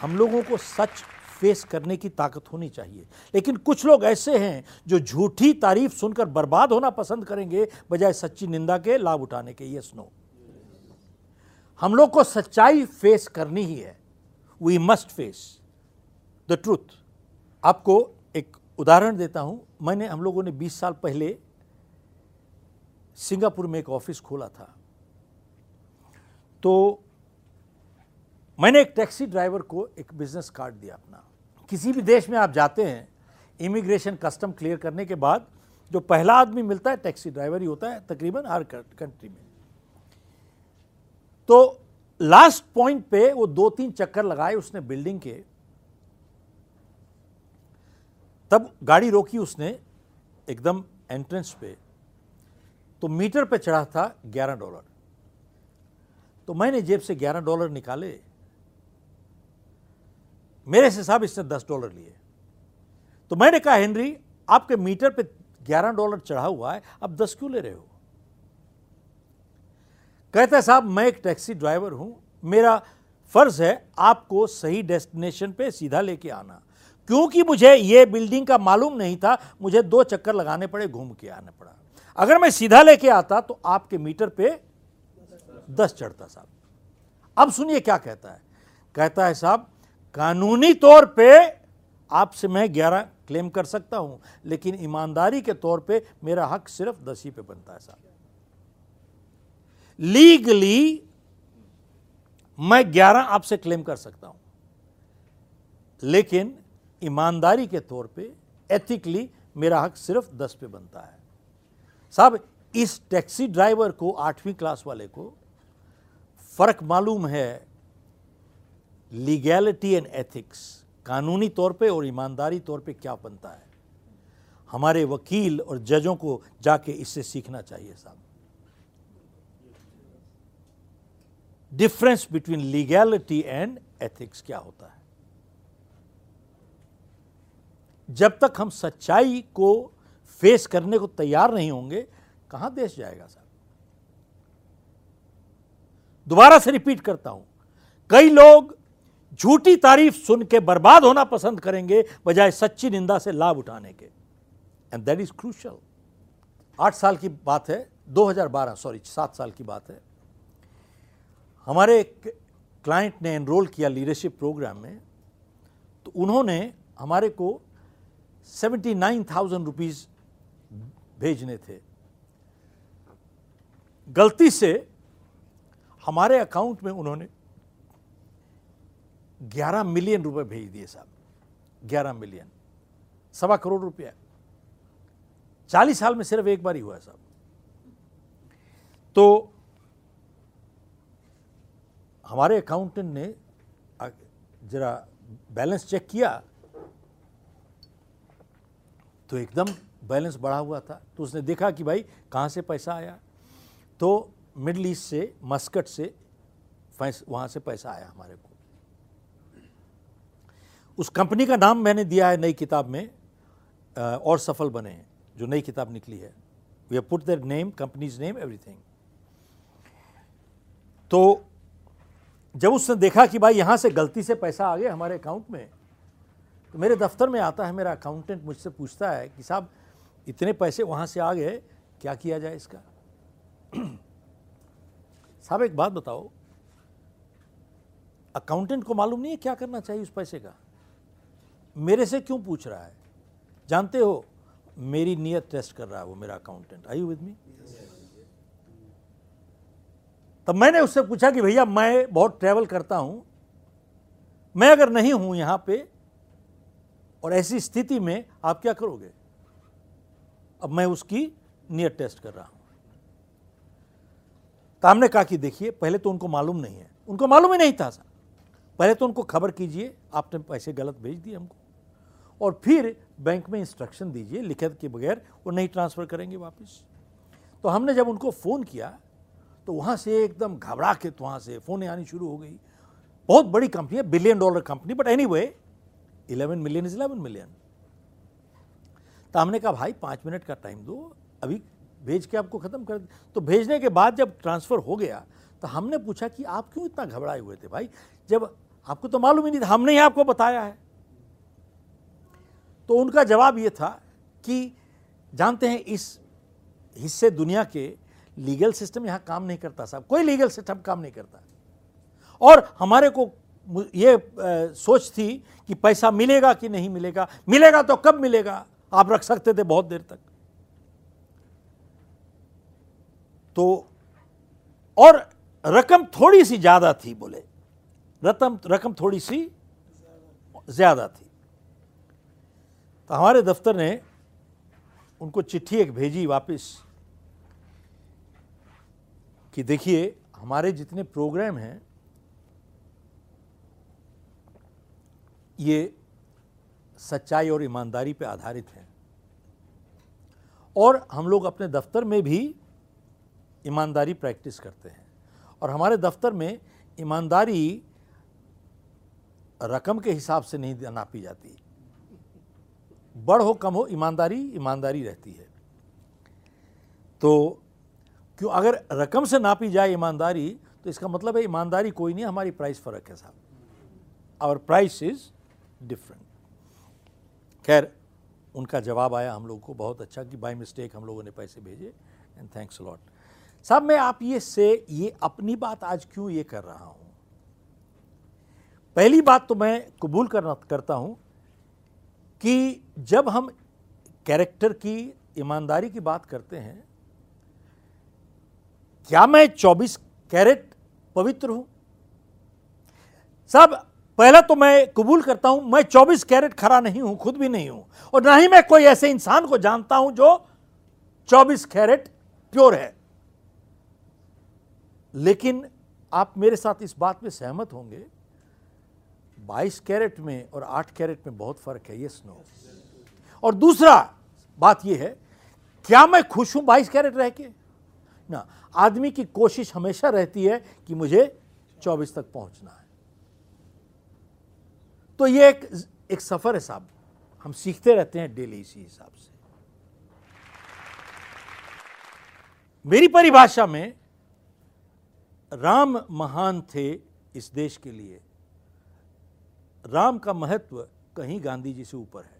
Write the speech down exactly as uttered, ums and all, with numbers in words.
हम लोगों को सच फेस करने की ताकत होनी चाहिए, लेकिन कुछ लोग ऐसे हैं जो झूठी तारीफ सुनकर बर्बाद होना पसंद करेंगे बजाय सच्ची निंदा के लाभ उठाने के। यस नो, हम लोग को सच्चाई फेस करनी ही है। We must face the truth. आपको एक उदाहरण देता हूं। मैंने हम लोगों ने बीस साल पहले सिंगापुर में एक ऑफिस खोला था, तो मैंने एक टैक्सी ड्राइवर को एक बिजनेस कार्ड दिया अपना। किसी भी देश में आप जाते हैं, इमिग्रेशन कस्टम क्लियर करने के बाद जो पहला आदमी मिलता है टैक्सी ड्राइवर ही होता है, तकरीबन हर कंट्री में। तो लास्ट पॉइंट पे वो दो तीन चक्कर लगाए उसने बिल्डिंग के, तब गाड़ी रोकी उसने एकदम एंट्रेंस पे, तो मीटर पे चढ़ा था ग्यारह डॉलर। तो मैंने जेब से ग्यारह डॉलर निकाले, मेरे से साहब इसने दस डॉलर लिए। तो मैंने कहा, हेनरी आपके मीटर पे ग्यारह डॉलर चढ़ा हुआ है, आप दस क्यों ले रहे हो? कहता है, साहब मैं एक टैक्सी ड्राइवर हूं, मेरा फर्ज है आपको सही डेस्टिनेशन पे सीधा लेके आना। क्योंकि मुझे ये बिल्डिंग का मालूम नहीं था, मुझे दो चक्कर लगाने पड़े, घूम के आना पड़ा। अगर मैं सीधा लेके आता तो आपके मीटर पे दस चढ़ता। साहब अब सुनिए क्या कहता है। कहता है, साहब कानूनी तौर पे आपसे मैं ग्यारह क्लेम कर सकता हूँ, लेकिन ईमानदारी के तौर पे मेरा हक सिर्फ दस ही पे बनता है। साहब लीगली मैं ग्यारह आपसे क्लेम कर सकता हूँ, लेकिन ईमानदारी के तौर पे एथिकली मेरा हक सिर्फ दस पे बनता है। साहब इस टैक्सी ड्राइवर को, आठवीं क्लास वाले को फर्क मालूम है लीगैलिटी एंड एथिक्स, कानूनी तौर पे और ईमानदारी तौर पे क्या बनता है। हमारे वकील और जजों को जाके इससे सीखना चाहिए। साहब difference between legality and ethics क्या होता है। जब तक हम सच्चाई को फेस करने को तैयार नहीं होंगे, कहां देश जाएगा। साहब दोबारा से रिपीट करता हूं, कई लोग झूठी तारीफ सुन के बर्बाद होना पसंद करेंगे बजाय सच्ची निंदा से लाभ उठाने के। And that is crucial. आठ साल की बात है, दो हज़ार बारह सॉरी सात साल की बात है। हमारे एक क्लाइंट ने एनरोल किया लीडरशिप प्रोग्राम में, तो उन्होंने हमारे को सेवेंटी नाइन थाउजेंड रुपीज भेजने थे। गलती से हमारे अकाउंट में उन्होंने ग्यारह मिलियन रुपए भेज दिए। साहब ग्यारह मिलियन, सवा करोड़ रुपया, चालीस साल में सिर्फ एक बार ही हुआ है। साहब तो हमारे अकाउंटेंट ने जरा बैलेंस चेक किया तो एकदम बैलेंस बढ़ा हुआ था। तो उसने देखा कि भाई कहाँ से पैसा आया, तो मिडल ईस्ट से, मस्कट से, वहाँ से पैसा आया हमारे को। उस कंपनी का नाम मैंने दिया है नई किताब में, आ, और सफल बने हैं, जो नई किताब निकली है। We have put their name, companies name, everything. तो जब उसने देखा कि भाई यहाँ से गलती से पैसा आ गया हमारे अकाउंट में, तो मेरे दफ्तर में आता है मेरा अकाउंटेंट, मुझसे पूछता है कि साहब इतने पैसे वहाँ से आ गए, क्या किया जाए इसका। साहब एक बात बताओ, अकाउंटेंट को मालूम नहीं है क्या करना चाहिए उस पैसे का, मेरे से क्यों पूछ रहा है? जानते हो, मेरी नियत टेस्ट कर रहा है वो मेरा accountant. Are you with me? तब मैंने उससे पूछा कि भैया मैं बहुत ट्रैवल करता हूं, मैं अगर नहीं हूं यहाँ पे और ऐसी स्थिति में आप क्या करोगे? अब मैं उसकी नियत टेस्ट कर रहा हूं। तो हमने कहा कि देखिए, पहले तो उनको मालूम नहीं है, उनको मालूम ही नहीं था। साहब पहले तो उनको खबर कीजिए आपने पैसे गलत भेज दिए हमको, और फिर बैंक में इंस्ट्रक्शन दीजिए, लिखित के बगैर वो नहीं ट्रांसफ़र करेंगे वापस। तो हमने जब उनको फ़ोन किया तो वहाँ से एकदम घबरा के, तो वहाँ से फ़ोन आनी शुरू हो गई। बहुत बड़ी कंपनी है, billion dollar company, but anyway eleven million is eleven million. तो हमने कहा भाई पाँच मिनट का टाइम दो, अभी भेज के आपको ख़त्म कर। तो भेजने के बाद जब ट्रांसफ़र हो गया तो हमने पूछा कि आप क्यों इतना घबराए हुए थे भाई, जब आपको तो मालूम ही नहीं था, हमने ही आपको बताया है। तो उनका जवाब ये था कि जानते हैं इस हिस्से दुनिया के लीगल सिस्टम यहाँ काम नहीं करता साहब, कोई लीगल सिस्टम काम नहीं करता। और हमारे को ये आ, सोच थी कि पैसा मिलेगा कि नहीं मिलेगा, मिलेगा तो कब मिलेगा, आप रख सकते थे बहुत देर तक। तो और रकम थोड़ी सी ज़्यादा थी, बोले रकम रकम थोड़ी सी ज़्यादा थी। तो हमारे दफ्तर ने उनको चिट्ठी एक भेजी वापस कि देखिए हमारे जितने प्रोग्राम हैं ये सच्चाई और ईमानदारी पे आधारित हैं और हम लोग अपने दफ्तर में भी ईमानदारी प्रैक्टिस करते हैं। और हमारे दफ्तर में ईमानदारी रकम के हिसाब से नहीं नापी जाती, बढ़ हो कम हो ईमानदारी ईमानदारी रहती है। तो क्यों अगर रकम से नापी जाए ईमानदारी तो इसका मतलब है ईमानदारी कोई नहीं, हमारी प्राइस फ़र्क है साहब, आवर प्राइस इज़ डिफरेंट। खैर उनका जवाब आया हम लोगों को बहुत अच्छा कि बाय मिस्टेक हम लोगों ने पैसे भेजे एंड थैंक्स लॉट। साहब मैं आप ये से ये अपनी बात आज क्यों ये कर रहा हूँ, पहली बात तो मैं कबूल करना करता हूँ कि जब हम कैरेक्टर की ईमानदारी की बात करते हैं, क्या मैं चौबीस कैरेट पवित्र हूँ साहब? पहला तो मैं कबूल करता हूँ मैं चौबीस कैरेट खरा नहीं हूँ, खुद भी नहीं हूँ, और ना ही मैं कोई ऐसे इंसान को जानता हूँ जो चौबीस कैरेट प्योर है। लेकिन आप मेरे साथ इस बात में सहमत होंगे बाईस कैरेट में और आठ कैरेट में बहुत फ़र्क है, ये स्नो। और दूसरा बात ये है, क्या मैं खुश हूँ बाईस कैरेट रह के? ना, आदमी की कोशिश हमेशा रहती है कि मुझे चौबीस तक पहुँचना है। तो ये एक एक सफ़र है साहब, हम सीखते रहते हैं डेली। इसी हिसाब से मेरी परिभाषा में राम महान थे इस देश के लिए, राम का महत्व कहीं गांधी जी से ऊपर है।